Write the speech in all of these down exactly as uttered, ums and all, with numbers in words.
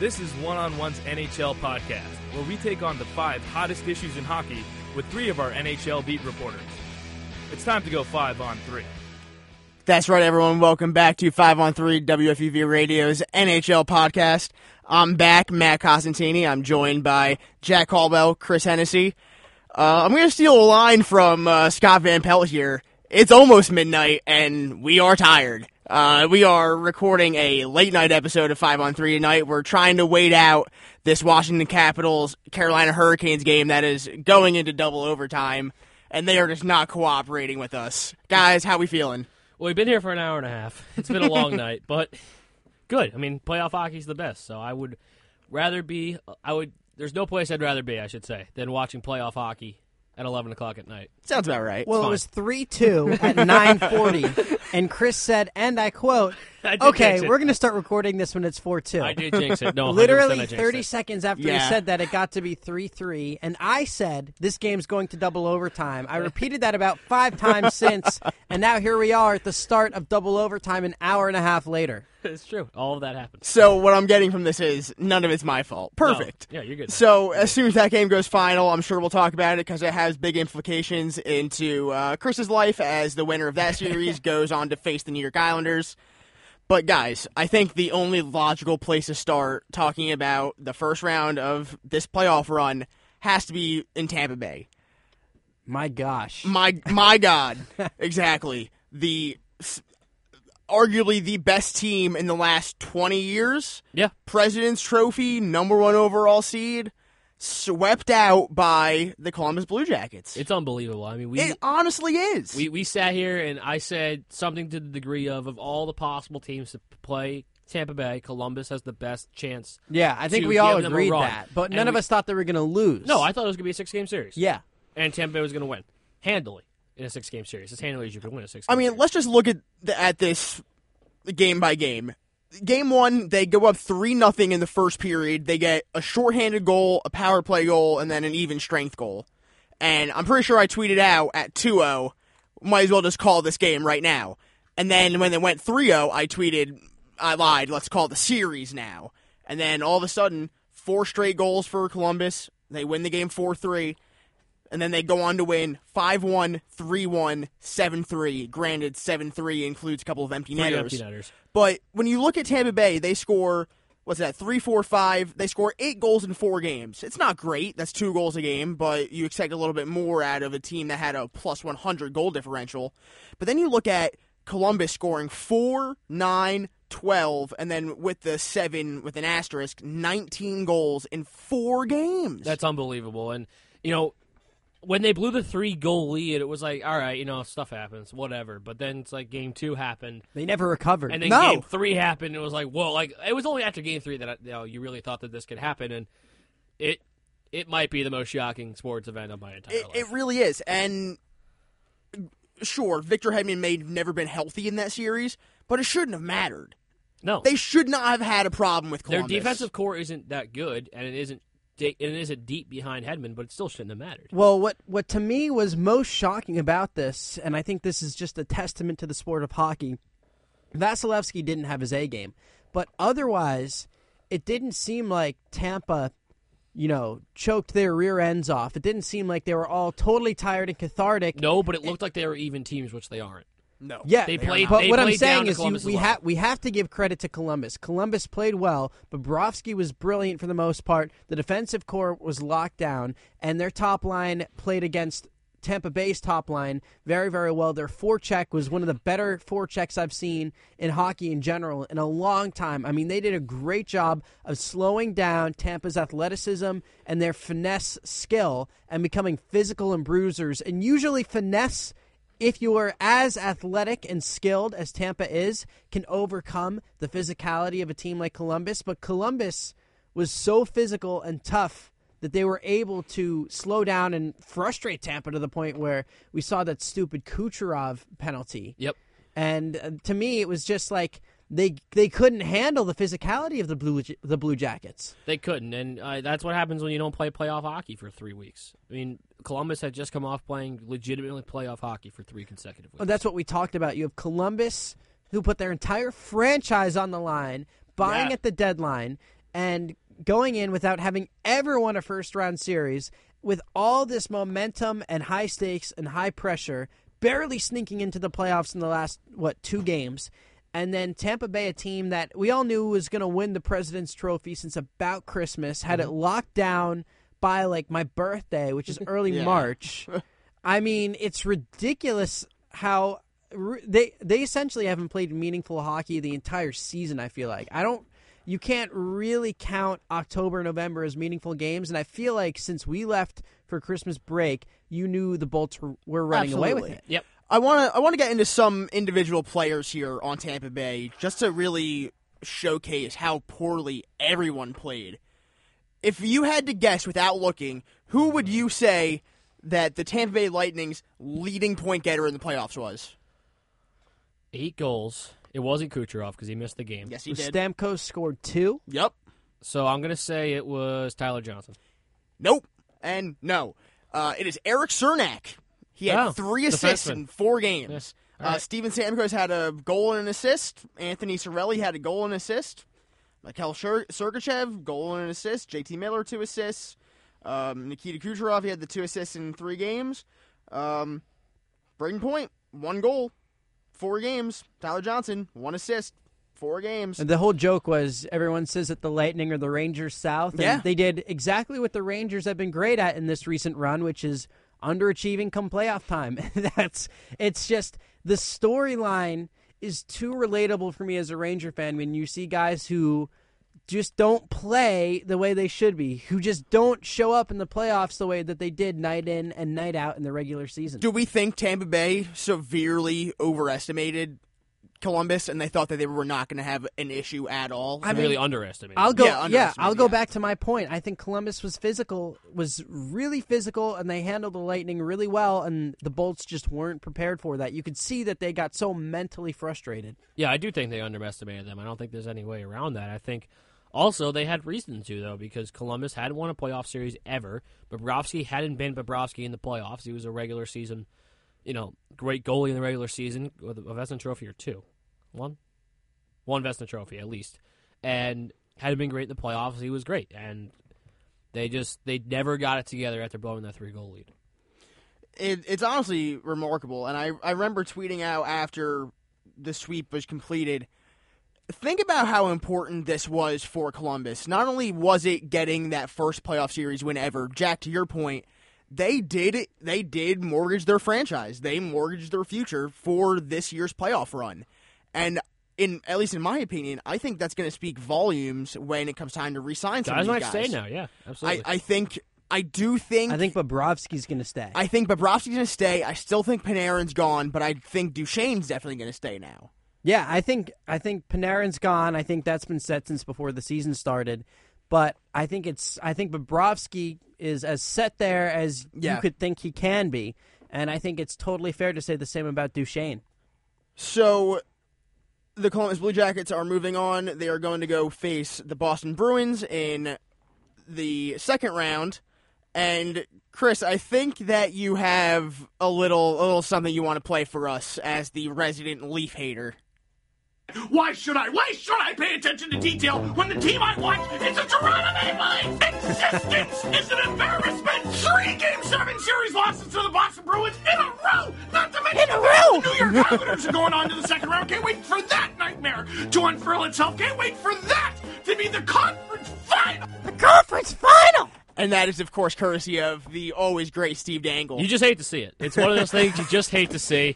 This is One-on-One's N H L podcast, where we take on the five hottest issues in hockey with three of our N H L beat reporters. It's time to go five on three. That's right, everyone. Welcome back to Five on Three, W F U V Radio's N H L podcast. I'm back, Matt Costantini. I'm joined by Jack Hallbell, Chris Hennessy. Uh, I'm going to steal a line from uh, Scott Van Pelt here. It's almost midnight, and we are tired. Uh, we are recording a late-night episode of five on three tonight. We're trying to wait out this Washington Capitals-Carolina Hurricanes game that is going into double overtime, and they are just not cooperating with us. Guys, how we feeling? Well, we've been here for an hour and a half. It's been a long night, but good. I mean, playoff hockey's the best, so I would rather be – I would. There's no place I'd rather be, I should say, than watching playoff hockey at eleven o'clock at night. Sounds about right. Well, it was three two at nine forty, and Chris said, and I quote, I okay, we're going to start recording this when it's four two. I did jinx it. No, literally thirty it. seconds after yeah. he said that, it got to be three three, and I said, this game's going to double overtime. I repeated that about five times since, and now here we are at the start of double overtime an hour and a half later. It's true. All of that happened. So what I'm getting from this is none of it's my fault. Perfect. No. Yeah, you're good. So as soon as that game goes final, I'm sure we'll talk about it because it has big implications into uh, Chris's life as the winner of that series goes on to face the New York Islanders. But, guys, I think the only logical place to start talking about the first round of this playoff run has to be in Tampa Bay. My gosh. My my God. Exactly. The arguably the best team in the last twenty years. Yeah. President's Trophy, number one overall seed, swept out by the Columbus Blue Jackets. It's unbelievable. I mean, we It honestly is. We we sat here and I said something to the degree of of all the possible teams to play Tampa Bay, Columbus has the best chance. Yeah, I think we all agreed that. But none of us thought they were going to lose. No, I thought it was going to be a six-game series. Yeah. And Tampa Bay was going to win handily in a six-game series. As handily as you can win a six-game series. I mean, let's just look at the, at this game by game. Game one, they go up three nothing in the first period. They get a shorthanded goal, a power play goal, and then an even strength goal. And I'm pretty sure I tweeted out at two oh, might as well just call this game right now. And then when they went three oh, I tweeted, I lied, let's call the series now. And then all of a sudden, four straight goals for Columbus. They win the game four three. And then they go on to win five one, three one, seven three. Granted, seven three includes a couple of empty netters. empty netters. But when you look at Tampa Bay, they score, what's that, three four five. They score eight goals in four games. It's not great. That's two goals a game, but you expect a little bit more out of a team that had a plus one hundred goal differential. But then you look at Columbus scoring four, nine, twelve, and then with the seven, with an asterisk, nineteen goals in four games. That's unbelievable. And, you know, when they blew the three-goal lead, it was like, all right, you know, stuff happens, whatever. But then it's like game two happened. They never recovered. And then no. game three happened. It was like, whoa, like it was only after game three that you know, you really thought that this could happen. And it it might be the most shocking sports event of my entire it, life. It really is. And sure, Victor Hedman may have never been healthy in that series, but it shouldn't have mattered. No, they should not have had a problem with Columbus. Their defensive core isn't that good, and it isn't. And it isn't deep behind Hedman, but it still shouldn't have mattered. Well, what, what to me was most shocking about this, and I think this is just a testament to the sport of hockey, Vasilevskiy didn't have his A game. But otherwise, it didn't seem like Tampa, you know, choked their rear ends off. It didn't seem like they were all totally tired and cathartic. No, but it looked it, like they were even teams, which they aren't. No. Yeah, they played, but they what I'm saying is you, we, ha- we have to give credit to Columbus. Columbus played well, but Bobrovsky was brilliant for the most part. The defensive core was locked down, and their top line played against Tampa Bay's top line very, very well. Their forecheck was one of the better forechecks I've seen in hockey in general in a long time. I mean, they did a great job of slowing down Tampa's athleticism and their finesse skill and becoming physical and bruisers, and usually finesse, if you are as athletic and skilled as Tampa is, can overcome the physicality of a team like Columbus. But Columbus was so physical and tough that they were able to slow down and frustrate Tampa to the point where we saw that stupid Kucherov penalty. Yep. And uh, to me, it was just like they they couldn't handle the physicality of the Blue the Blue Jackets. They couldn't, and uh, that's what happens when you don't play playoff hockey for three weeks. I mean, Columbus had just come off playing legitimately playoff hockey for three consecutive weeks. Oh, that's what we talked about. You have Columbus, who put their entire franchise on the line, buying yeah. at the deadline, and going in without having ever won a first-round series with all this momentum and high stakes and high pressure, barely sneaking into the playoffs in the last, what, two games. And then Tampa Bay, a team that we all knew was going to win the President's Trophy since about Christmas, had mm-hmm. it locked down by, like, my birthday, which is early yeah. March. I mean, it's ridiculous how re- they they essentially haven't played meaningful hockey the entire season, I feel like. I don't you can't really count October, November as meaningful games, and I feel like since we left for Christmas break, you knew the Bolts were running Absolutely. away with it. Yep. I want to I want to get into some individual players here on Tampa Bay just to really showcase how poorly everyone played. If you had to guess without looking, who would you say that the Tampa Bay Lightning's leading point getter in the playoffs was? Eight goals. It wasn't Kucherov because he missed the game. Yes, he did. Stamkos scored two. Yep. So I'm going to say it was Tyler Johnson. Nope. And no. Uh, it is Eric Cernak. He had oh, three assists defenseman. in four games. Yeah. Right. Uh, Steven Stamkos had a goal and an assist. Anthony Cirelli had a goal and an assist. Mikhail Sergachev, goal and an assist. J T Miller, two assists. Um, Nikita Kucherov, he had the two assists in three games. Um, Brayden Point, one goal, four games. Tyler Johnson, one assist, four games. And the whole joke was everyone says that the Lightning are the Rangers South. And yeah. they did exactly what the Rangers have been great at in this recent run, which is underachieving come playoff time. That's it's just the storyline is too relatable for me as a Ranger fan when you see guys who just don't play the way they should be, who just don't show up in the playoffs the way that they did night in and night out in the regular season. Do we think Tampa Bay severely overestimated Columbus and they thought that they were not going to have an issue at all? I mean, really underestimated. I'll go, yeah, yeah I'll go yeah. back to my point. I think Columbus was physical, was really physical, and they handled the Lightning really well, and the Bolts just weren't prepared for that. You could see that they got so mentally frustrated. Yeah, I do think they underestimated them. I don't think there's any way around that. I think also they had reason to, though, because Columbus had won a playoff series ever. Bobrovsky hadn't been Bobrovsky in the playoffs. He was a regular season, you know, great goalie in the regular season, with a Vezina trophy or two. One? One Vezina trophy, at least. And had been great in the playoffs, he was great. And they just, they never got it together after blowing that three-goal lead. It, it's honestly remarkable. And I, I remember tweeting out after the sweep was completed, think about how important this was for Columbus. Not only was it getting that first playoff series win ever, Jack, to your point, They did They did mortgage their franchise. They mortgaged their future for this year's playoff run. And in at least in my opinion, I think that's going to speak volumes when it comes time to re-sign some guys. That's what I say now, yeah, absolutely. I, I think, I do think... I think Bobrovsky's going to stay. I think Bobrovsky's going to stay. I still think Panarin's gone, but I think Duchesne's definitely going to stay now. Yeah, I think I think Panarin's gone. I think that's been set since before the season started. But I think it's I think Bobrovsky is as set there as yeah. you could think he can be, and I think it's totally fair to say the same about Duchesne. So the Columbus Blue Jackets are moving on. They are going to go face the Boston Bruins in the second round. And Chris, I think that you have a little a little something you want to play for us as the resident Leaf hater. Why should I? Why should I pay attention to detail when the team I watch is a Toronto Maple Leafs? Existence is an embarrassment. Three Game seven series losses to the Boston Bruins in a row. Not to mention in a row. The New York Islanders are going on to the second round. Can't wait for that nightmare to unfurl itself. Can't wait for that to be the conference final. The conference final. And that is, of course, courtesy of the always great Steve Dangle. You just hate to see it. It's one of those things you just hate to see.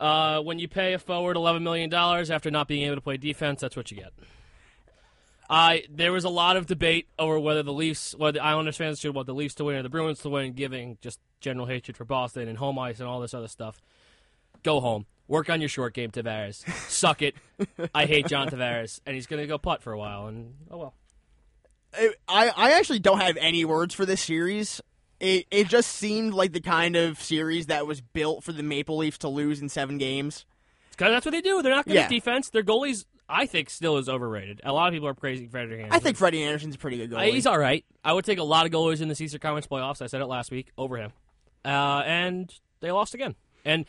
Uh, when you pay a forward eleven million dollars after not being able to play defense, that's what you get. I there was a lot of debate over whether the Leafs, whether the Islanders fans should want the Leafs to win or the Bruins to win, giving just general hatred for Boston and home ice and all this other stuff. Go home. Work on your short game, Tavares. Suck it. I hate John Tavares. And he's going to go putt for a while, and oh well. I, I actually don't have any words for this series. It it just seemed like the kind of series that was built for the Maple Leafs to lose in seven games. That's what they do. They're not good yeah. at defense. Their goalies, I think, still is overrated. A lot of people are praising Freddie Anderson. I think Freddie Anderson's a pretty good goalie. I, he's all right. I would take a lot of goalies in the Caesar Conference playoffs. I said it last week over him. Uh, and they lost again. And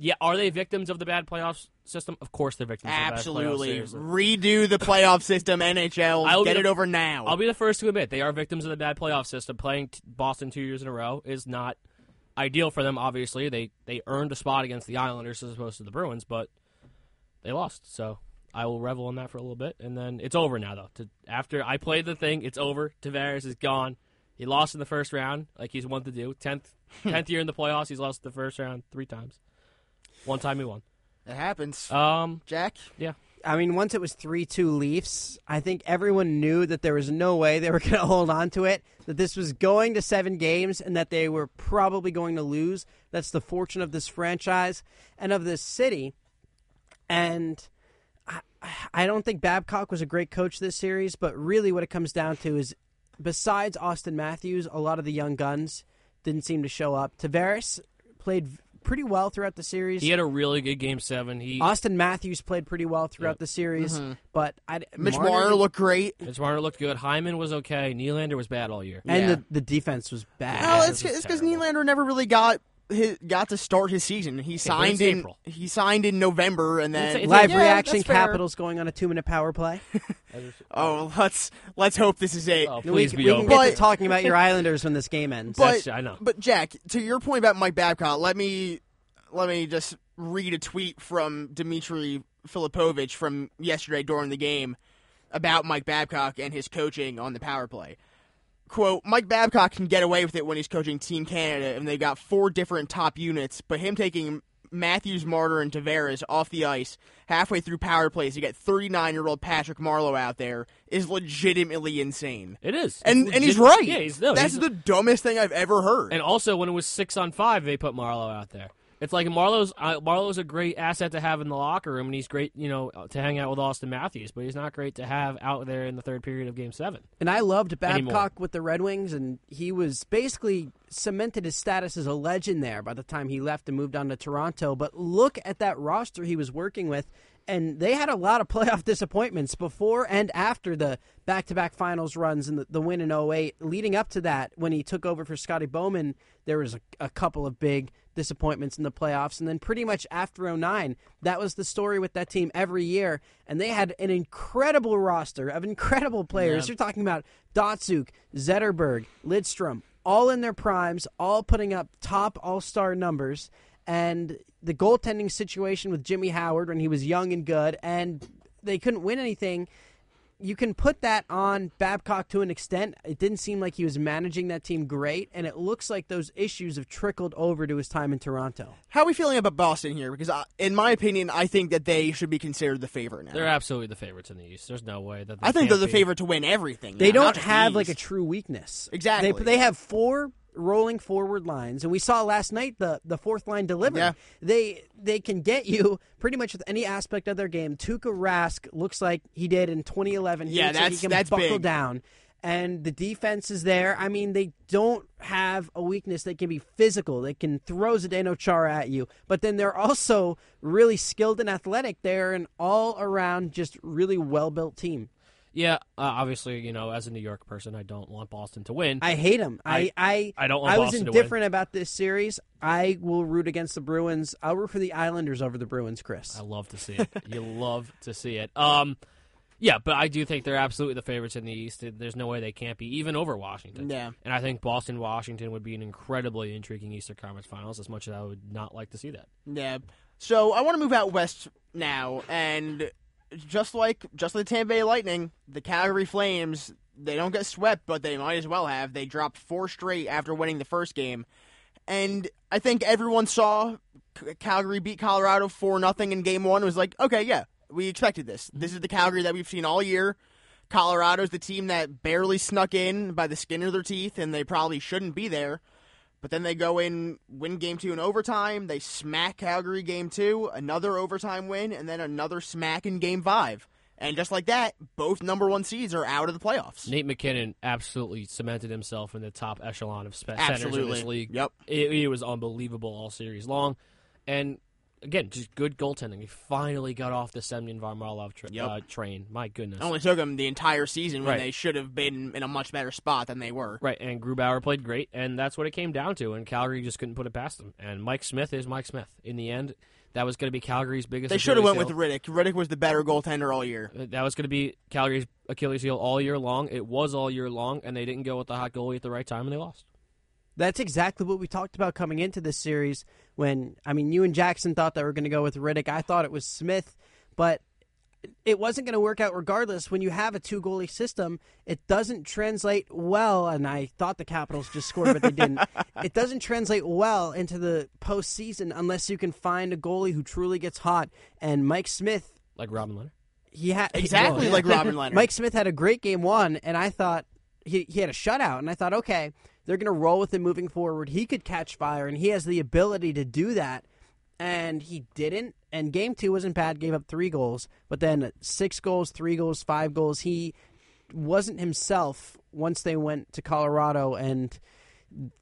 Yeah, are they victims of the bad playoffs system? Of course they're victims Absolutely. of the bad playoff system. Absolutely. Redo the playoff system, N H L. Get the, it over now. I'll be the first to admit they are victims of the bad playoff system. Playing t- Boston two years in a row is not ideal for them, obviously. They they earned a spot against the Islanders as opposed to the Bruins, but they lost. So I will revel in that for a little bit. And then it's over now, though. To, after I played the thing, it's over. Tavares is gone. He lost in the first round, like he's wont to do. Tenth, tenth year in the playoffs, he's lost the first round three times. One time he won. It happens. Um, Jack? Yeah. I mean, once it was three two Leafs, I think everyone knew that there was no way they were going to hold on to it, that this was going to seven games and that they were probably going to lose. That's the fortune of this franchise and of this city. And I, I don't think Babcock was a great coach this series, but really what it comes down to is besides Austin Matthews, a lot of the young guns didn't seem to show up. Tavares played pretty well throughout the series. He had a really good game seven. He Austin Matthews played pretty well throughout yep. the series, mm-hmm. but I, Mitch Marner, Marner looked great. Mitch Marner looked good. Hyman was okay. Nylander was bad all year, and yeah. the, the defense was bad. No, yeah, it's because Nylander never really got his, got to start his season. He signed in April. He signed in November, and then it's, it's live like, reaction. Yeah, Capitals fair. going on a two minute power play. oh, let's let's hope this is it. Oh, please we, be we over. Can get but, to talking about your Islanders when this game ends. But That's, I know. But Jack, to your point about Mike Babcock, let me. Let me just read a tweet from Dmitry Filipovich from yesterday during the game about Mike Babcock and his coaching on the power play. Quote, Mike Babcock can get away with it when he's coaching Team Canada and they've got four different top units, but him taking Matthews, Marner, and Tavares off the ice halfway through power plays to get thirty-nine-year-old Patrick Marleau out there is legitimately insane. It is. And legit- and he's right. Yeah, he's, no, That's he's, the dumbest thing I've ever heard. And also, when it was six on five, they put Marleau out there. It's like Marlowe's uh, Marlowe's a great asset to have in the locker room, and he's great, you know, to hang out with Austin Matthews, but he's not great to have out there in the third period of Game seven. And I loved Babcock anymore. with the Red Wings, and he was basically cemented his status as a legend there by the time he left and moved on to Toronto. But look at that roster he was working with, and they had a lot of playoff disappointments before and after the back-to-back finals runs and the, the win in oh eight. Leading up to that, when he took over for Scotty Bowman, there was a, a couple of big disappointments in the playoffs, and then pretty much after oh nine, that was the story with that team every year, and they had an incredible roster of incredible players. Yeah. You're talking about Dotsuk, Zetterberg, Lidstrom, all in their primes, all putting up top all-star numbers, and the goaltending situation with Jimmy Howard when he was young and good, and they couldn't win anything. You can put that on Babcock to an extent. It didn't seem like he was managing that team great, and it looks like those issues have trickled over to his time in Toronto. How are we feeling about Boston here? Because I, in my opinion, I think that they should be considered the favorite now. They're absolutely the favorites in the East. There's no way that they I think they're the be. favorite to win everything. They now, don't have like a true weakness. Exactly. They, they have four rolling forward lines, and we saw last night the, the fourth line delivered. Yeah. They they can get you pretty much with any aspect of their game. Tuukka Rask looks like he did in twenty eleven. Yeah, that's, he can that's buckle big. down, and the defense is there. I mean, they don't have a weakness. They can be physical. They can throw Zdeno Chara at you, but then they're also really skilled and athletic. They're an all-around, just really well-built team. Yeah, uh, obviously, you know, as a New York person, I don't want Boston to win. I hate them. I I, I, I don't want I was Boston indifferent to win. about this series. I will root against the Bruins. I'll root for the Islanders over the Bruins, Chris. I love to see it. You love to see it. Um, yeah, but I do think they're absolutely the favorites in the East. There's no way they can't be, even over Washington. Yeah. And I think Boston-Washington would be an incredibly intriguing Eastern Conference Finals, as much as I would not like to see that. Yeah. So I want to move out west now, and Just like just like the Tampa Bay Lightning, the Calgary Flames, they don't get swept, but they might as well have. They dropped four straight after winning the first game. And I think everyone saw Calgary beat Colorado four nothing in game one. It was like, okay, yeah, we expected this. This is the Calgary that we've seen all year. Colorado's the team that barely snuck in by the skin of their teeth, and they probably shouldn't be there. But then they go in, win game two in overtime. They smack Calgary game two, another overtime win, and then another smack in game five. And just like that, both number one seeds are out of the playoffs. Nate McKinnon absolutely cemented himself in the top echelon of spe- centers in this league. Yep. It, it was unbelievable all series long. And again, just good goaltending. He finally got off the Semyon Varlamov tra- yep. uh, train. My goodness. It only took him the entire season when right. they should have been in a much better spot than they were. Right, and Grubauer played great, and that's what it came down to, and Calgary just couldn't put it past them. And Mike Smith is Mike Smith. In the end, that was going to be Calgary's biggest They should have went heel. with Rittich. Rittich was the better goaltender all year. That was going to be Calgary's Achilles heel all year long. It was all year long, and they didn't go with the hot goalie at the right time, and they lost. That's exactly what we talked about coming into this series when, I mean, you and Jackson thought that we were going to go with Rittich. I thought it was Smith, but it wasn't going to work out regardless. When you have a two-goalie system, it doesn't translate well, and I thought the Capitals just scored, but they didn't. It doesn't translate well into the postseason unless you can find a goalie who truly gets hot, and Mike Smith. Like Robin Leonard? He ha- exactly he like Robin Leonard. Mike Smith had a great game one, and I thought he, he had a shutout, and I thought, okay, they're going to roll with him moving forward. He could catch fire, and he has the ability to do that, and he didn't. And game two wasn't bad, gave up three goals, but then six goals, three goals, five goals. He wasn't himself once they went to Colorado, and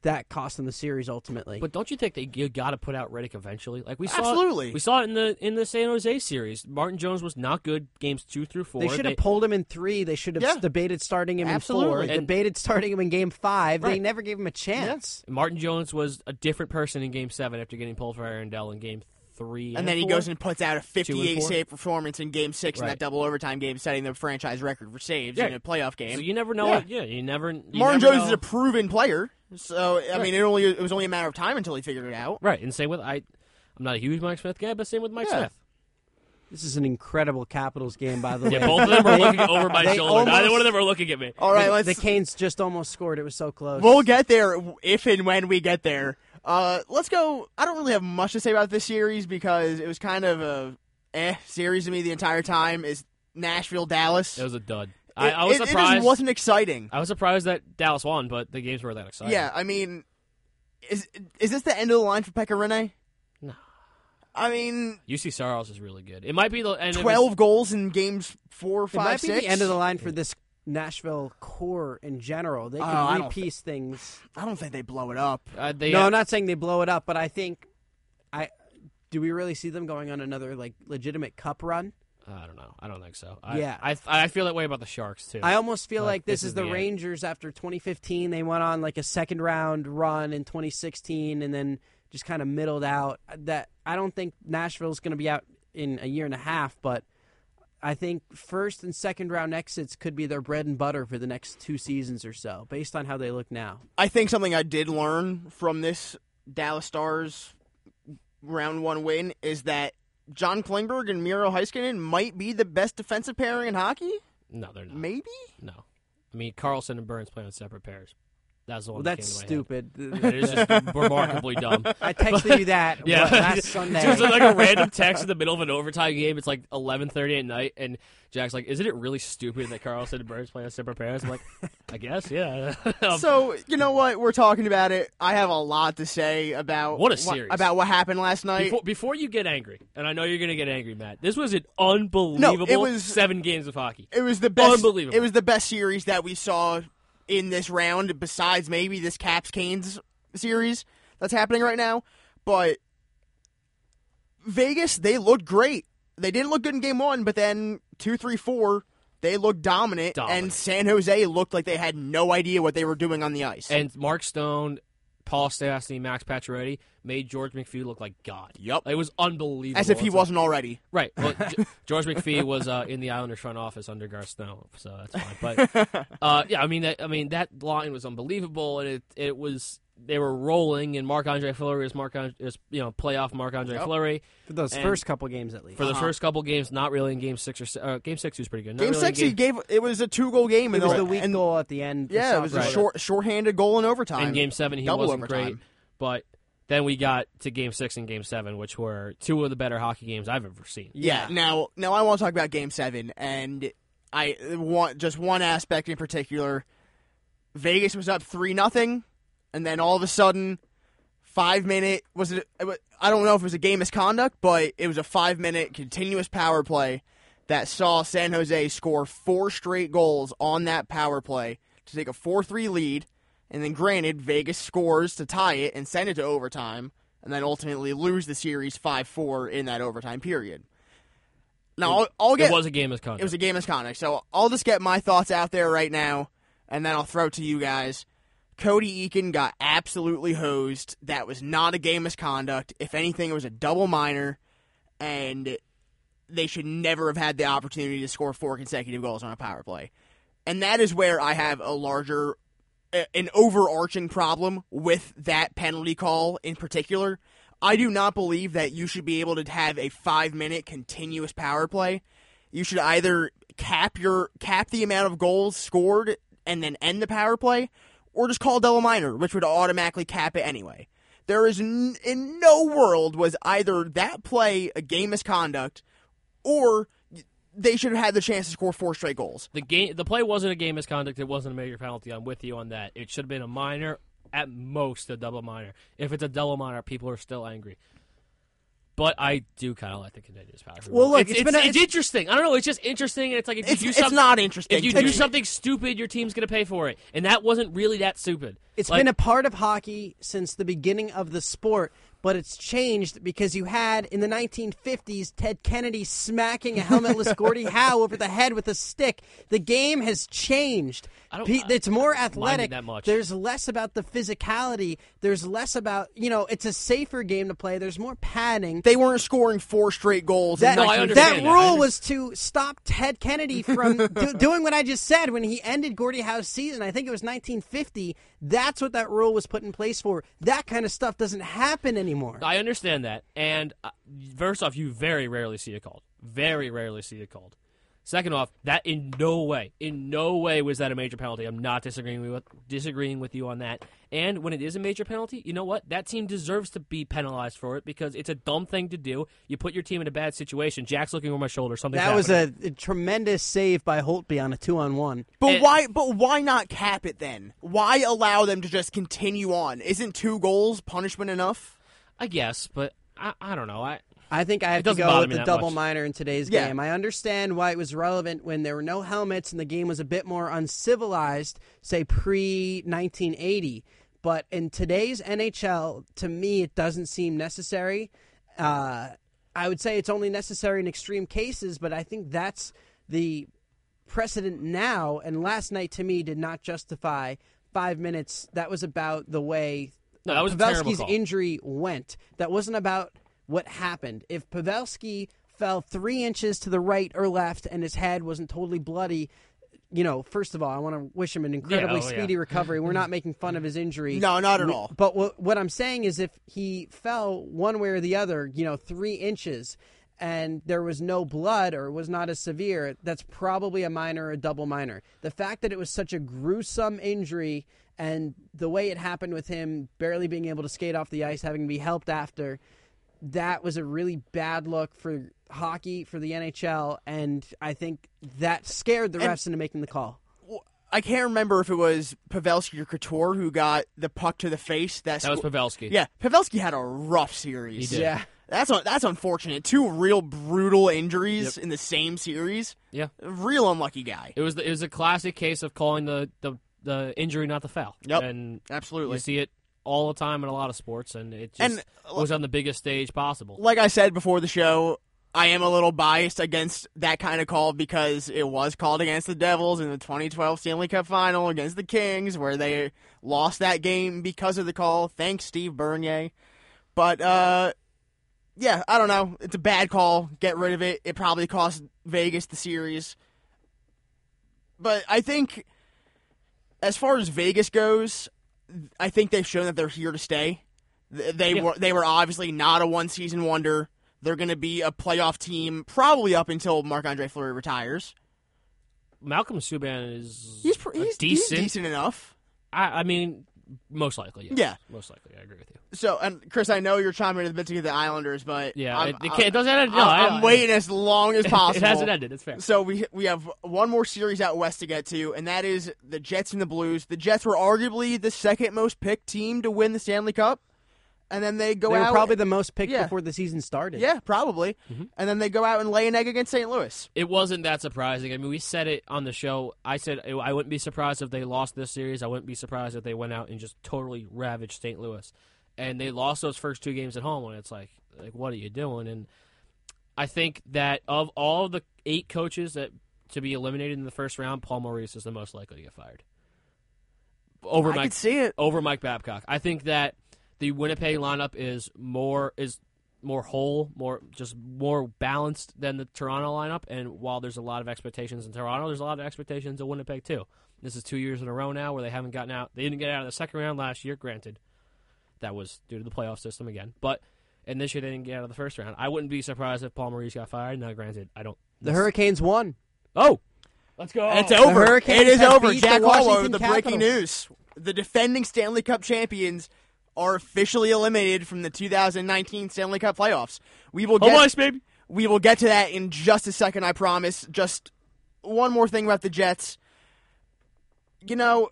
that cost them the series ultimately. But don't you think they you got to put out Rittich eventually? Like we saw, absolutely, we saw it in the in the San Jose series. Martin Jones was not good games two through four. They should have they, pulled him in three. They should have yeah. debated starting him absolutely. in four. And, debated starting him in game five. Right. They never gave him a chance. Yeah. Martin Jones was a different person in game seven after getting pulled for Arundel in game three, and, and then four. He goes and puts out a fifty-eight save performance in game six right. in that double overtime game, setting the franchise record for saves yeah. in a playoff game. So you never know. Yeah, it, yeah you never. You Martin never Jones know. is a proven player. So, I right. mean, it only it was only a matter of time until he figured it out. Right, and same with, I, I'm not a huge Mike Smith guy, but same with Mike yeah. Smith. This is an incredible Capitals game, by the yeah, way. Yeah, both of them are looking over my shoulder. Almost, Neither one of them are looking at me. All right, let's, the Canes just almost scored. It was so close. We'll get there if and when we get there. Uh, let's go. I don't really have much to say about this series because it was kind of a eh series to me the entire time. Is Nashville-Dallas. It was a dud. I, I was it, surprised. It just wasn't exciting. I was surprised that Dallas won, but the games were that exciting. Yeah, I mean, is is this the end of the line for Pekka Rinne? No. I mean, U C Saros is really good. It might be the end twelve of goals in games four, five, it might six. Might be the end of the line for this Nashville core in general. They can uh, repiece I th- things. I don't think they blow it up. Uh, they, no, uh, I'm not saying they blow it up, but I think I do we really see them going on another like legitimate cup run? I don't know. I don't think so. I, yeah. I I feel that way about the Sharks, too. I almost feel like, like this, this is, is the, the Rangers end. After twenty fifteen. They went on like a second-round run in twenty sixteen and then just kind of middled out. That I don't think Nashville's going to be out in a year and a half, but I think first- and second-round exits could be their bread and butter for the next two seasons or so, based on how they look now. I think something I did learn from this Dallas Stars round one win is that John Klingberg and Miro Heiskanen might be the best defensive pairing in hockey? No, they're not. Maybe? No. I mean, Carlson and Burns playing on separate pairs. That's the one well, that that's came stupid. It is just remarkably dumb. I texted but, you that yeah. what, last Sunday. It was like a random text in the middle of an overtime game. It's like eleven thirty at night, and Jack's like, isn't it really stupid that Carlson and Burns play on separate pairs? I'm like, I guess, yeah. So, you know what? We're talking about it. I have a lot to say about what, a series. Wh- about what happened last night. Before, before you get angry, and I know you're going to get angry, Matt, this was an unbelievable no, was, seven games of hockey. It was the best. Unbelievable. It was the best series that we saw in this round, besides maybe this Caps-Canes series that's happening right now. But Vegas, they looked great. They didn't look good in game one, but then two, three, four, they looked dominant, dominant. And San Jose looked like they had no idea what they were doing on the ice. And Mark Stone, Paul Stastny, Max Pacioretty made George McPhee look like God. Yep. It was unbelievable. As if he it's wasn't like, already. Right. Well, George McPhee was uh, in the Islanders front office under Gar Snow, so that's fine. But, uh, yeah, I mean, that, I mean, that line was unbelievable, and it it was they were rolling, and Marc-Andre Fleury was, Marc-Andre, was you know, playoff Marc-Andre yep. Fleury. For those and first couple games, at least. For uh-huh. the first couple games, not really in game six. or uh, Game six, he was pretty good. Not game really six, game, he gave, it was a two-goal game. It was the weak goal at the end. Yeah, it was right. a short, shorthanded goal in overtime. In game seven, he Double wasn't overtime. great, but then we got to game six and game seven, which were two of the better hockey games I've ever seen. Yeah. yeah. Now, now I want to talk about game seven, and I want just one aspect in particular. Vegas was up three nothing, and then all of a sudden, five minute was it? I don't know if it was a game misconduct, but it was a five minute continuous power play that saw San Jose score four straight goals on that power play to take a four three lead. And then, granted, Vegas scores to tie it and send it to overtime. and then ultimately lose the series five four in that overtime period. Now, I'll, I'll get... It was a game misconduct. It was a game misconduct. So I'll just get my thoughts out there right now, and then I'll throw it to you guys. Cody Eakin got absolutely hosed. That was not a game misconduct. If anything, it was a double minor, and they should never have had the opportunity to score four consecutive goals on a power play. And that is where I have a larger, an overarching problem with that penalty call in particular. I do not believe that you should be able to have a five-minute continuous power play. You should either cap your cap the amount of goals scored and then end the power play, or just call double minor, which would automatically cap it anyway. There is n- in no world was either that play a game misconduct, or they should have had the chance to score four straight goals. The game, the play wasn't a game misconduct. It wasn't a major penalty. I'm with you on that. It should have been a minor, at most a double minor. If it's a double minor, people are still angry. But I do kind of like the continuous power. Well, look, it's, it's, it's, been a, it's, it's interesting. I don't know. It's just interesting, and it's like if it's, you do something, it's not interesting. If you do me. something stupid, your team's going to pay for it, and that wasn't really that stupid. It's like, been a part of hockey since the beginning of the sport, but it's changed because you had in the nineteen fifties Ted Kennedy smacking a helmetless Gordie Howe over the head with a stick. The game has changed. I don't, it's more I don't athletic. Mind that much. There's less about the physicality. There's less about, you know, it's a safer game to play. There's more padding. They weren't scoring four straight goals. That, no, I understand that, that rule was to stop Ted Kennedy from do, doing what I just said when he ended Gordie Howe's season. I think it was nineteen fifty. That's what that rule was put in place for. That kind of stuff doesn't happen anymore. I understand that. And uh, first off, you very rarely see it called. Very rarely see it called. Second off, that in no way, in no way was that a major penalty. I'm not disagreeing with disagreeing with you on that. And when it is a major penalty, you know what? That team deserves to be penalized for it because it's a dumb thing to do. You put your team in a bad situation. Jack's looking over my shoulder. Something that was a, a tremendous save by Holtby on a two-on-one. But and, why? But why not cap it then? Why allow them to just continue on? Isn't two goals punishment enough? I guess, but I, I don't know. I. I think I have to go with the double much. minor in today's yeah. game. I understand why it was relevant when there were no helmets and the game was a bit more uncivilized, say pre nineteen eighty. But in today's N H L, to me, it doesn't seem necessary. Uh, I would say it's only necessary in extreme cases, but I think that's the precedent now. And last night, to me, did not justify five minutes. That was about the way no, that was Pavelski's injury went. That wasn't about what happened. If Pavelski fell three inches to the right or left and his head wasn't totally bloody, you know, first of all, I want to wish him an incredibly yeah, oh, speedy yeah. recovery. We're not making fun of his injury. No, not at all. But what, what I'm saying is if he fell one way or the other, you know, three inches and there was no blood or was not as severe, that's probably a minor or a double minor. The fact that it was such a gruesome injury and the way it happened with him barely being able to skate off the ice, having to be helped after, that was a really bad look for hockey, for the N H L, and I think that scared the refs and, into making the call. I can't remember if it was Pavelski or Couture who got the puck to the face. That, that was Pavelski. Yeah, Pavelski had a rough series. He did. Yeah. That's that's unfortunate. Two real brutal injuries yep. in the same series. Yeah. Real unlucky guy. It was the, it was a classic case of calling the, the, the injury, not the foul. Yep, and absolutely. You see it all the time in a lot of sports, and it just and, was on the biggest stage possible. Like I said before the show, I am a little biased against that kind of call because it was called against the Devils in the twenty twelve Stanley Cup Final against the Kings, where they lost that game because of the call. Thanks, Steve Bernier. But, uh, yeah, I don't know. It's a bad call. Get rid of it. It probably cost Vegas the series. But I think, as far as Vegas goes, I think they've shown that they're here to stay. They yeah. were they were obviously not a one-season wonder. They're going to be a playoff team probably up until Marc-Andre Fleury retires. Malcolm Subban is he's, pr- he's decent. He's decent enough. I, I mean, most likely, yes. Yeah. Most likely, I agree with you. So, and Chris, I know you're chiming in a bit to get the Islanders, but yeah, I'm, it, it, it doesn't end. No, I'm, I'm waiting as long as possible. It hasn't ended. It's fair. So we we have one more series out west to get to, and that is the Jets and the Blues. The Jets were arguably the second most picked team to win the Stanley Cup, and then they go they were out probably the most picked yeah. before the season started. Yeah, probably. Mm-hmm. And then they go out and lay an egg against Saint Louis. It wasn't that surprising. I mean, we said it on the show. I said I wouldn't be surprised if they lost this series. I wouldn't be surprised if they went out and just totally ravaged Saint Louis. and they lost those first two games at home, and it's like, like what are you doing? And I think that of all the eight coaches that to be eliminated in the first round, Paul Maurice is the most likely to get fired. Over I Mike, could see it. Over Mike Babcock. I think that the Winnipeg lineup is more is more whole, more just more balanced than the Toronto lineup. And while there's a lot of expectations in Toronto, there's a lot of expectations in Winnipeg too. This is two years in a row now where they haven't gotten out. They didn't get out of the second round last year. Granted, that was due to the playoff system again. But and this year they didn't get out of the first round. I wouldn't be surprised if Paul Maurice got fired. Now, granted, I don't. The Hurricanes won. Oh, let's go! It's over. The Hurricanes it is over. Jack Hallbell with the breaking news: the defending Stanley Cup champions are officially eliminated from the two thousand nineteen Stanley Cup playoffs. We will get, oh my, baby. We will get to that in just a second, I promise. Just one more thing about the Jets. You know,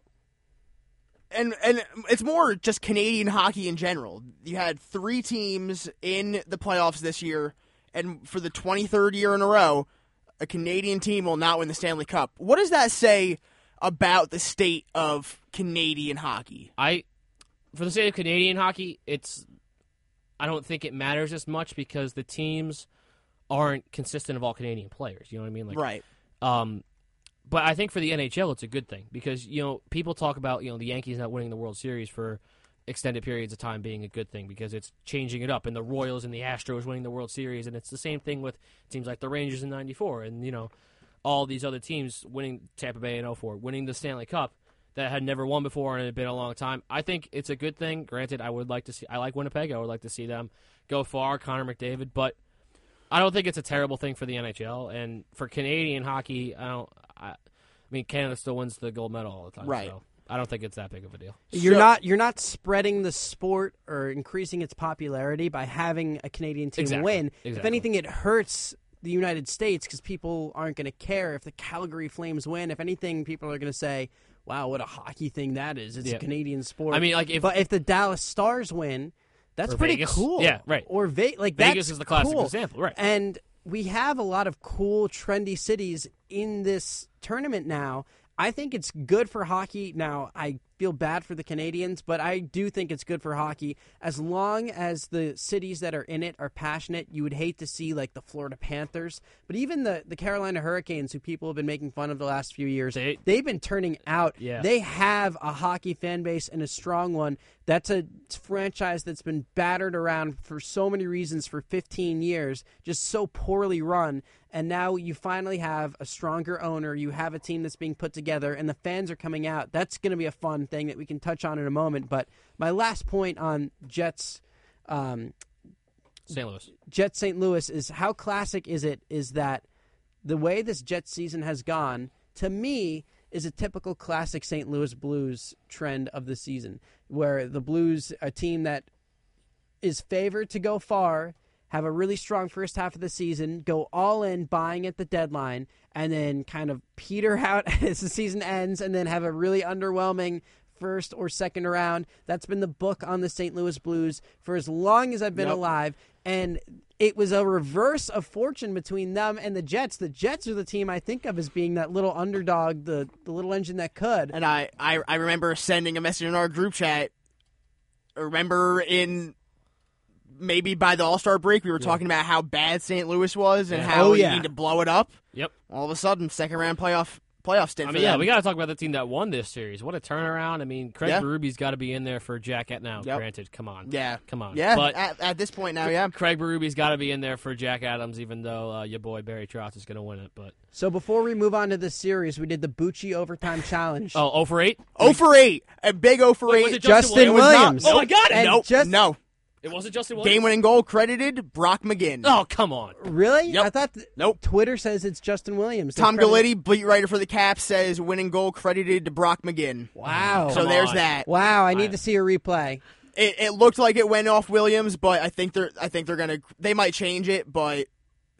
and and it's more just Canadian hockey in general. You had three teams in the playoffs this year, and for the twenty-third year in a row, a Canadian team will not win the Stanley Cup. What does that say about the state of Canadian hockey? I, for the state of Canadian hockey, it's I don't think it matters as much because the teams aren't consistent of all Canadian players. You know what I mean? Like, right. Um, but I think for the N H L, it's a good thing because you know people talk about you know the Yankees not winning the World Series for extended periods of time being a good thing because it's changing it up, and the Royals and the Astros winning the World Series, and it's the same thing with teams like the Rangers in ninety-four and, you know, all these other teams winning, Tampa Bay in oh four, winning the Stanley Cup that had never won before and it had been a long time. I think it's a good thing. Granted, I would like to see, I like Winnipeg, I would like to see them go far, Connor McDavid, but I don't think it's a terrible thing for the N H L, and for Canadian hockey, I don't, I, I mean, Canada still wins the gold medal all the time, right. So I don't think it's that big of a deal. You're so, not you're not spreading the sport or increasing its popularity by having a Canadian team exactly, win. Exactly. If anything, it hurts the United States because people aren't going to care if the Calgary Flames win. If anything, people are going to say, wow, what a hockey thing that is. It's yeah. a Canadian sport. I mean, like if, but if the Dallas Stars win, that's pretty Vegas. Cool. Yeah, right. Or Ve- like Vegas that's is the classic cool. example, right. And we have a lot of cool, trendy cities in this tournament now. I think it's good for hockey. Now, I feel bad for the Canadians, but I do think it's good for hockey. As long as the cities that are in it are passionate, you would hate to see, like, the Florida Panthers. But even the, the Carolina Hurricanes, who people have been making fun of the last few years, they, they've been turning out. Yeah. They have a hockey fan base and a strong one. That's a franchise that's been battered around for so many reasons for fifteen years, just so poorly run. And now you finally have a stronger owner. You have a team that's being put together, and the fans are coming out. That's going to be a fun thing that we can touch on in a moment. But my last point on Jets um, Saint Louis. Jets Saint Louis is how classic is it is that the way this Jets season has gone, to me, is a typical classic Saint Louis Blues trend of the season, where the Blues, a team that is favored to go far, have a really strong first half of the season, go all in buying at the deadline, and then kind of peter out as the season ends, and then have a really underwhelming first or second round. That's been the book on the Saint Louis Blues for as long as I've been yep. alive, and it was a reverse of fortune between them and the Jets. The Jets are the team I think of as being that little underdog, the, the little engine that could. And I, I, I remember sending a message in our group chat. I remember in... Maybe by the All-Star break, we were yeah. talking about how bad Saint Louis was and yeah. how oh, yeah. you need to blow it up. Yep. All of a sudden, second-round playoff playoff stint. I mean, for yeah, them. We got to talk about the team that won this series. What a turnaround! I mean, Craig yeah. Berube's got to be in there for Jack. Now, yep. granted, come on, yeah, come on, yeah. But at, at this point now, yeah, Craig Berube's got to be in there for Jack Adams, even though uh, your boy Barry Trotz is going to win it. But so before we move on to this series, we did the Bucci overtime challenge. Oh, zero for eight, zero for eight, a big zero for Wait, eight. Justin Williams. Williams. Oh my God! No, just, no. It wasn't Justin Williams. Game-winning goal credited Brock McGinn. Oh, come on. Really? Yep. I thought th- nope. Twitter says it's Justin Williams. They Tom credit- Galiti, beat writer for the Caps, says winning goal credited to Brock McGinn. Wow. So come there's on. That. Wow, I need I... to see a replay. It, it looked like it went off Williams, but I think they're I think they're going to they might change it, but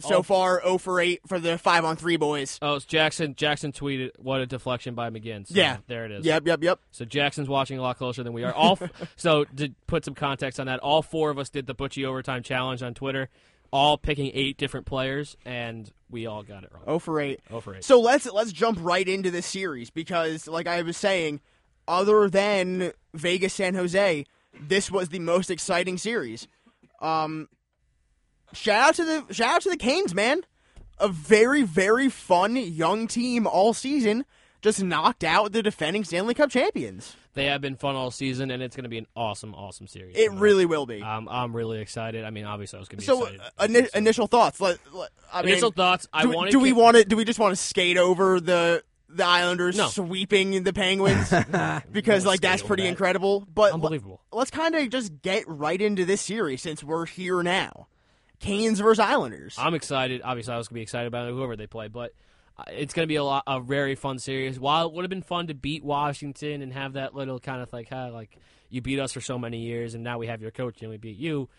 so oh. far zero for eight for the five on three boys. Oh, it's Jackson Jackson tweeted what a deflection by McGinn. So yeah. There it is. Yep, yep, yep. So Jackson's watching a lot closer than we are. All f- so to put some context on that, all four of us did the Butchie overtime challenge on Twitter, all picking eight different players, and we all got it wrong. zero for eight. zero for eight. So let's let's jump right into this series because like I was saying, other than Vegas San Jose, this was the most exciting series. Um, shout out to the shout out to the Canes, man. A very, very fun young team all season. Just knocked out the defending Stanley Cup champions. They have been fun all season, and it's going to be an awesome, awesome series. It really will be. Um, I'm really excited. I mean, obviously, I was going to be so, excited. Uh, ini- so, initial thoughts. Let, let, I initial mean, thoughts. I do, wanted do we keep... want to? Do we just want to skate over the the Islanders no. sweeping the Penguins? Because like that's pretty that. incredible. But unbelievable. L- let's kind of just get right into this series since we're here now. Canes versus Islanders. I'm excited. Obviously, I was going to be excited about whoever they play, but it's going to be a lot, a very fun series. While it would have been fun to beat Washington and have that little kind of like, hey, like you beat us for so many years, and now we have your coach and we beat you.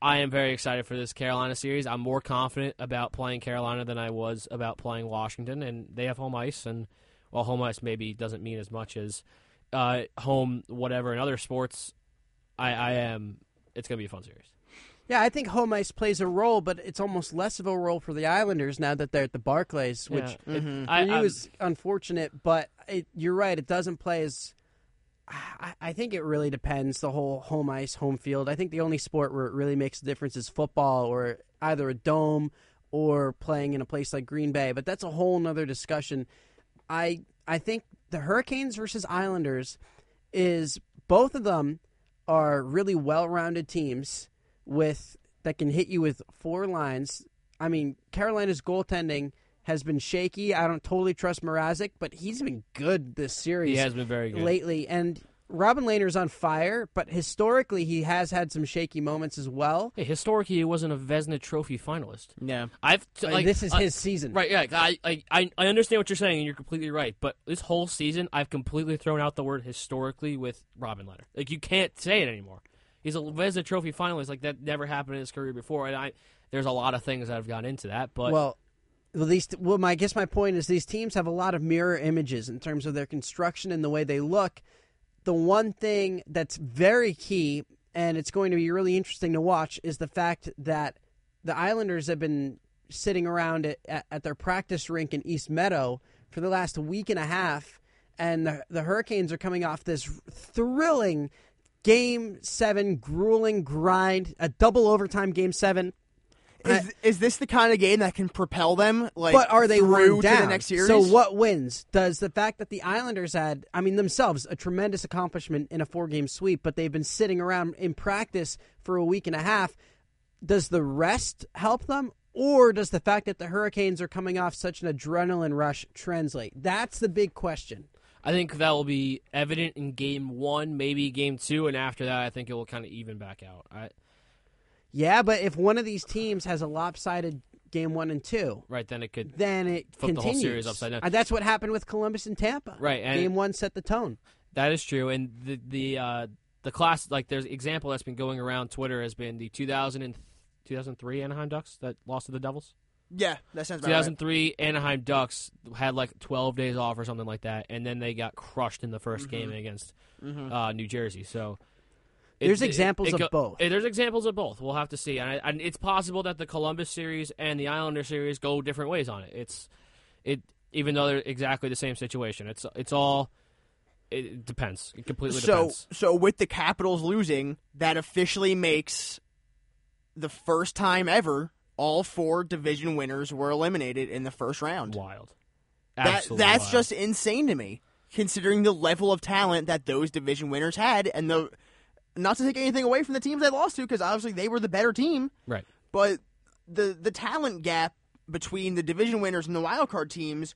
I am very excited for this Carolina series. I'm more confident about playing Carolina than I was about playing Washington, and they have home ice. And while home ice maybe doesn't mean as much as uh, home whatever in other sports, I, I am. It's going to be a fun series. Yeah, I think home ice plays a role, but it's almost less of a role for the Islanders now that they're at the Barclays, which yeah. it, mm-hmm. I, I was unfortunate, but it, you're right. It doesn't play as I, – I think it really depends, the whole home ice, home field. I think the only sport where it really makes a difference is football or either a dome or playing in a place like Green Bay, but that's a whole nother discussion. I I think the Hurricanes versus Islanders is both of them are really well-rounded teams – with that can hit you with four lines. I mean, Carolina's goaltending has been shaky. I don't totally trust Mrazek, but he's been good this series. He has been very good lately. And Robin Lehner's on fire, but historically he has had some shaky moments as well. Hey, historically, he wasn't a Vezina Trophy finalist. Yeah, I've t- like, this is I, his season, right? Yeah, I, I I understand what you're saying, and you're completely right. But this whole season, I've completely thrown out the word historically with Robin Leonard. Like you can't say it anymore. He's a Vezina Trophy finalist. Like, that never happened in his career before. And I, there's a lot of things that have gone into that. But Well, these, well my, I guess my point is these teams have a lot of mirror images in terms of their construction and the way they look. The one thing that's very key, and it's going to be really interesting to watch, is the fact that the Islanders have been sitting around at, at their practice rink in East Meadow for the last week and a half. And the, the Hurricanes are coming off this thrilling Game seven, grueling grind, a double overtime game seven. Is, uh, is this the kind of game that can propel them? Like, but are they through to the next series? So what wins? Does the fact that the Islanders had, I mean, themselves, a tremendous accomplishment in a four-game sweep, but they've been sitting around in practice for a week and a half. Does the rest help them? Or does the fact that the Hurricanes are coming off such an adrenaline rush translate? That's the big question. I think that will be evident in game one, maybe game two, and after that I think it will kind of even back out. Right? Yeah, but if one of these teams has a lopsided game one and two, right, then it could then it flip continues. The whole series upside down. And that's what happened with Columbus and Tampa. Right, and game one set the tone. That is true, and the the uh, the class like there's example that's been going around Twitter has been the two thousand and two thousand three Anaheim Ducks that lost to the Devils. Yeah, that sounds about right. two thousand three Anaheim Ducks had like twelve days off or something like that, and then they got crushed in the first mm-hmm. game against mm-hmm. uh, New Jersey. So it, there's examples it, it, it of go, both. It, there's examples of both. We'll have to see, and, I, and it's possible that the Columbus series and the Islander series go different ways on it. It's it even though they're exactly the same situation. It's it's all it depends. It completely so, depends. So with the Capitals losing, that officially makes the first time ever all four division winners were eliminated in the first round. Wild. Absolutely that, that's wild. Just insane to me, considering the level of talent that those division winners had. And the not to take anything away from the teams they lost to, because obviously they were the better team. Right. But the, the talent gap between the division winners and the wild card teams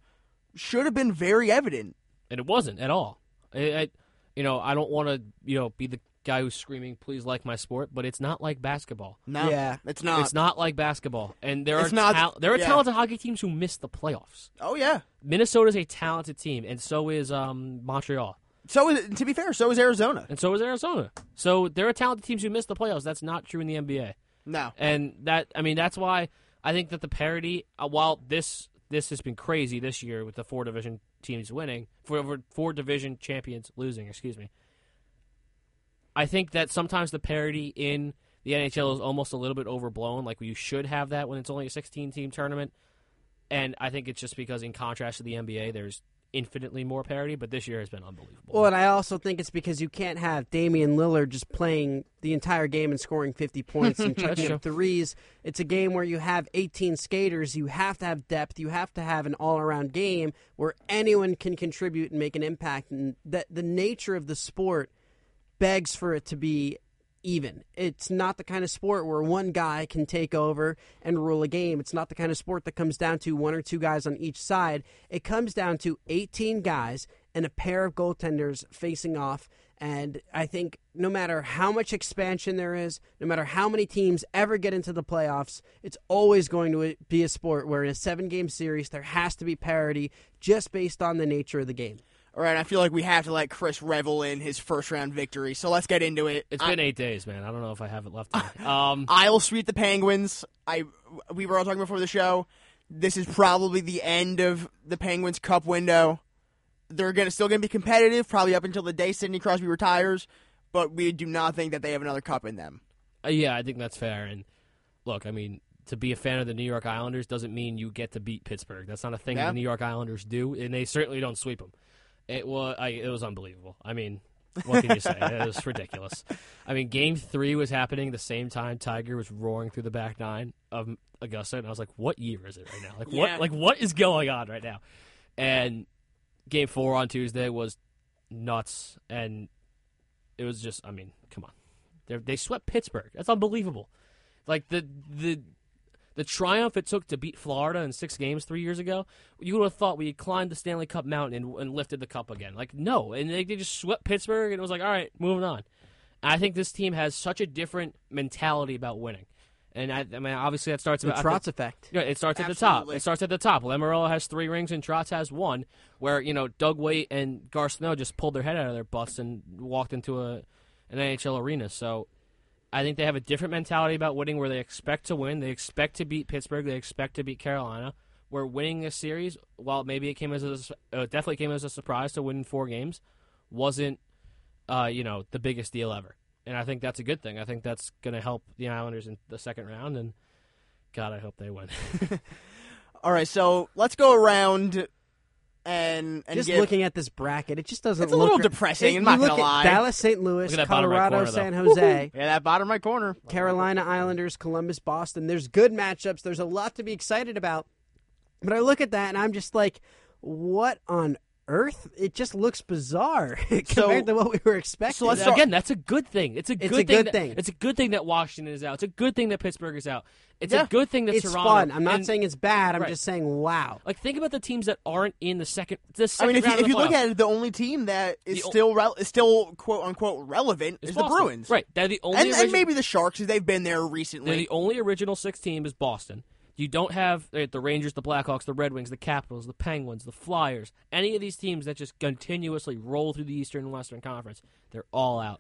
should have been very evident. And it wasn't at all. I, I, you know, I don't want to you know be the guy who's screaming, please like my sport, but it's not like basketball. No, yeah, it's not. It's not like basketball, and there it's are not, ta- there are yeah. talented hockey teams who miss the playoffs. Oh yeah, Minnesota's a talented team, and so is um, Montreal. So is, to be fair, so is Arizona, and so is Arizona. So there are talented teams who miss the playoffs. That's not true in the N B A. No, and that I mean that's why I think that the parity, uh, while this this has been crazy this year with the four division teams winning, four four division champions losing. Excuse me. I think that sometimes the parity in the N H L is almost a little bit overblown. Like, you should have that when it's only a sixteen-team tournament. And I think it's just because, in contrast to the N B A, there's infinitely more parity, but this year has been unbelievable. Well, and I also think it's because you can't have Damian Lillard just playing the entire game and scoring fifty points and chucking up threes. It's a game where you have eighteen skaters. You have to have depth. You have to have an all-around game where anyone can contribute and make an impact. And that the nature of the sport begs for it to be even. It's not the kind of sport where one guy can take over and rule a game. It's not the kind of sport that comes down to one or two guys on each side. It comes down to eighteen guys and a pair of goaltenders facing off. And I think no matter how much expansion there is, no matter how many teams ever get into the playoffs, it's always going to be a sport where in a seven-game series there has to be parity just based on the nature of the game. All right, I feel like we have to let Chris revel in his first-round victory, so let's get into it. It's been I, eight days, man. I don't know if I have it left. Um, I'll sweep the Penguins. I We were all talking before the show. This is probably the end of the Penguins' cup window. They're gonna still going to be competitive, probably up until the day Sidney Crosby retires, but we do not think that they have another cup in them. Uh, yeah, I think that's fair. And look, I mean, to be a fan of the New York Islanders doesn't mean you get to beat Pittsburgh. That's not a thing yeah. the New York Islanders do, and they certainly don't sweep them. It was I, it was unbelievable. I mean, what can you say? It was ridiculous. I mean, game three was happening the same time Tiger was roaring through the back nine of Augusta, and I was like, what year is it right now? Like, yeah. what Like, what is going on right now? And game four on Tuesday was nuts, and it was just, I mean, come on. They're, they swept Pittsburgh. That's unbelievable. Like, the the... The triumph it took to beat Florida in six games three years ago, you would have thought we had climbed the Stanley Cup mountain and, and lifted the cup again. Like, no. And they, they just swept Pittsburgh, and it was like, all right, moving on. And I think this team has such a different mentality about winning. And, I, I mean, obviously that starts... The about, Trotz think, effect. Yeah, you know, it starts Absolutely. at the top. It starts at the top. Lamoriello has three rings, and Trotz has one, where, you know, Doug Weight and Garceau just pulled their head out of their butts and walked into a an N H L arena. So... I think they have a different mentality about winning where they expect to win. They expect to beat Pittsburgh. They expect to beat Carolina. Where winning this series, while maybe it came as a, uh, definitely came as a surprise to win four games, wasn't uh, you know, the biggest deal ever. And I think that's a good thing. I think that's going to help the Islanders in the second round. And, God, I hope they win. All right, so let's go around... And, and just give, looking at this bracket, it just doesn't. It's a look little r- depressing. It, I'm not gonna lie. Dallas, Saint Louis, Colorado, corner, San Jose. Woo-hoo. Yeah, that bottom right corner. Carolina, Islanders, Columbus, Boston. There's good matchups. There's a lot to be excited about. But I look at that and I'm just like, what on earth? It just looks bizarre compared so, to what we were expecting. So let's start. Again, that's a good thing. It's a good, it's a thing, good that, thing. It's a good thing that Washington is out. It's a good thing that Pittsburgh is out. It's yeah. a good thing that it's Toronto. Fun. I'm not and, saying it's bad. I'm right. just saying, wow. Like, think about the teams that aren't in the second. The second I mean, if round you, of if the you look at it, the only team that is the still re- is still quote unquote relevant is Boston. The Bruins. Right? They're the only, and, origi- and maybe the Sharks, because they've been there recently. They're the only original six team is Boston. You don't have the Rangers, the Blackhawks, the Red Wings, the Capitals, the Penguins, the Flyers, any of these teams that just continuously roll through the Eastern and Western Conference. They're all out.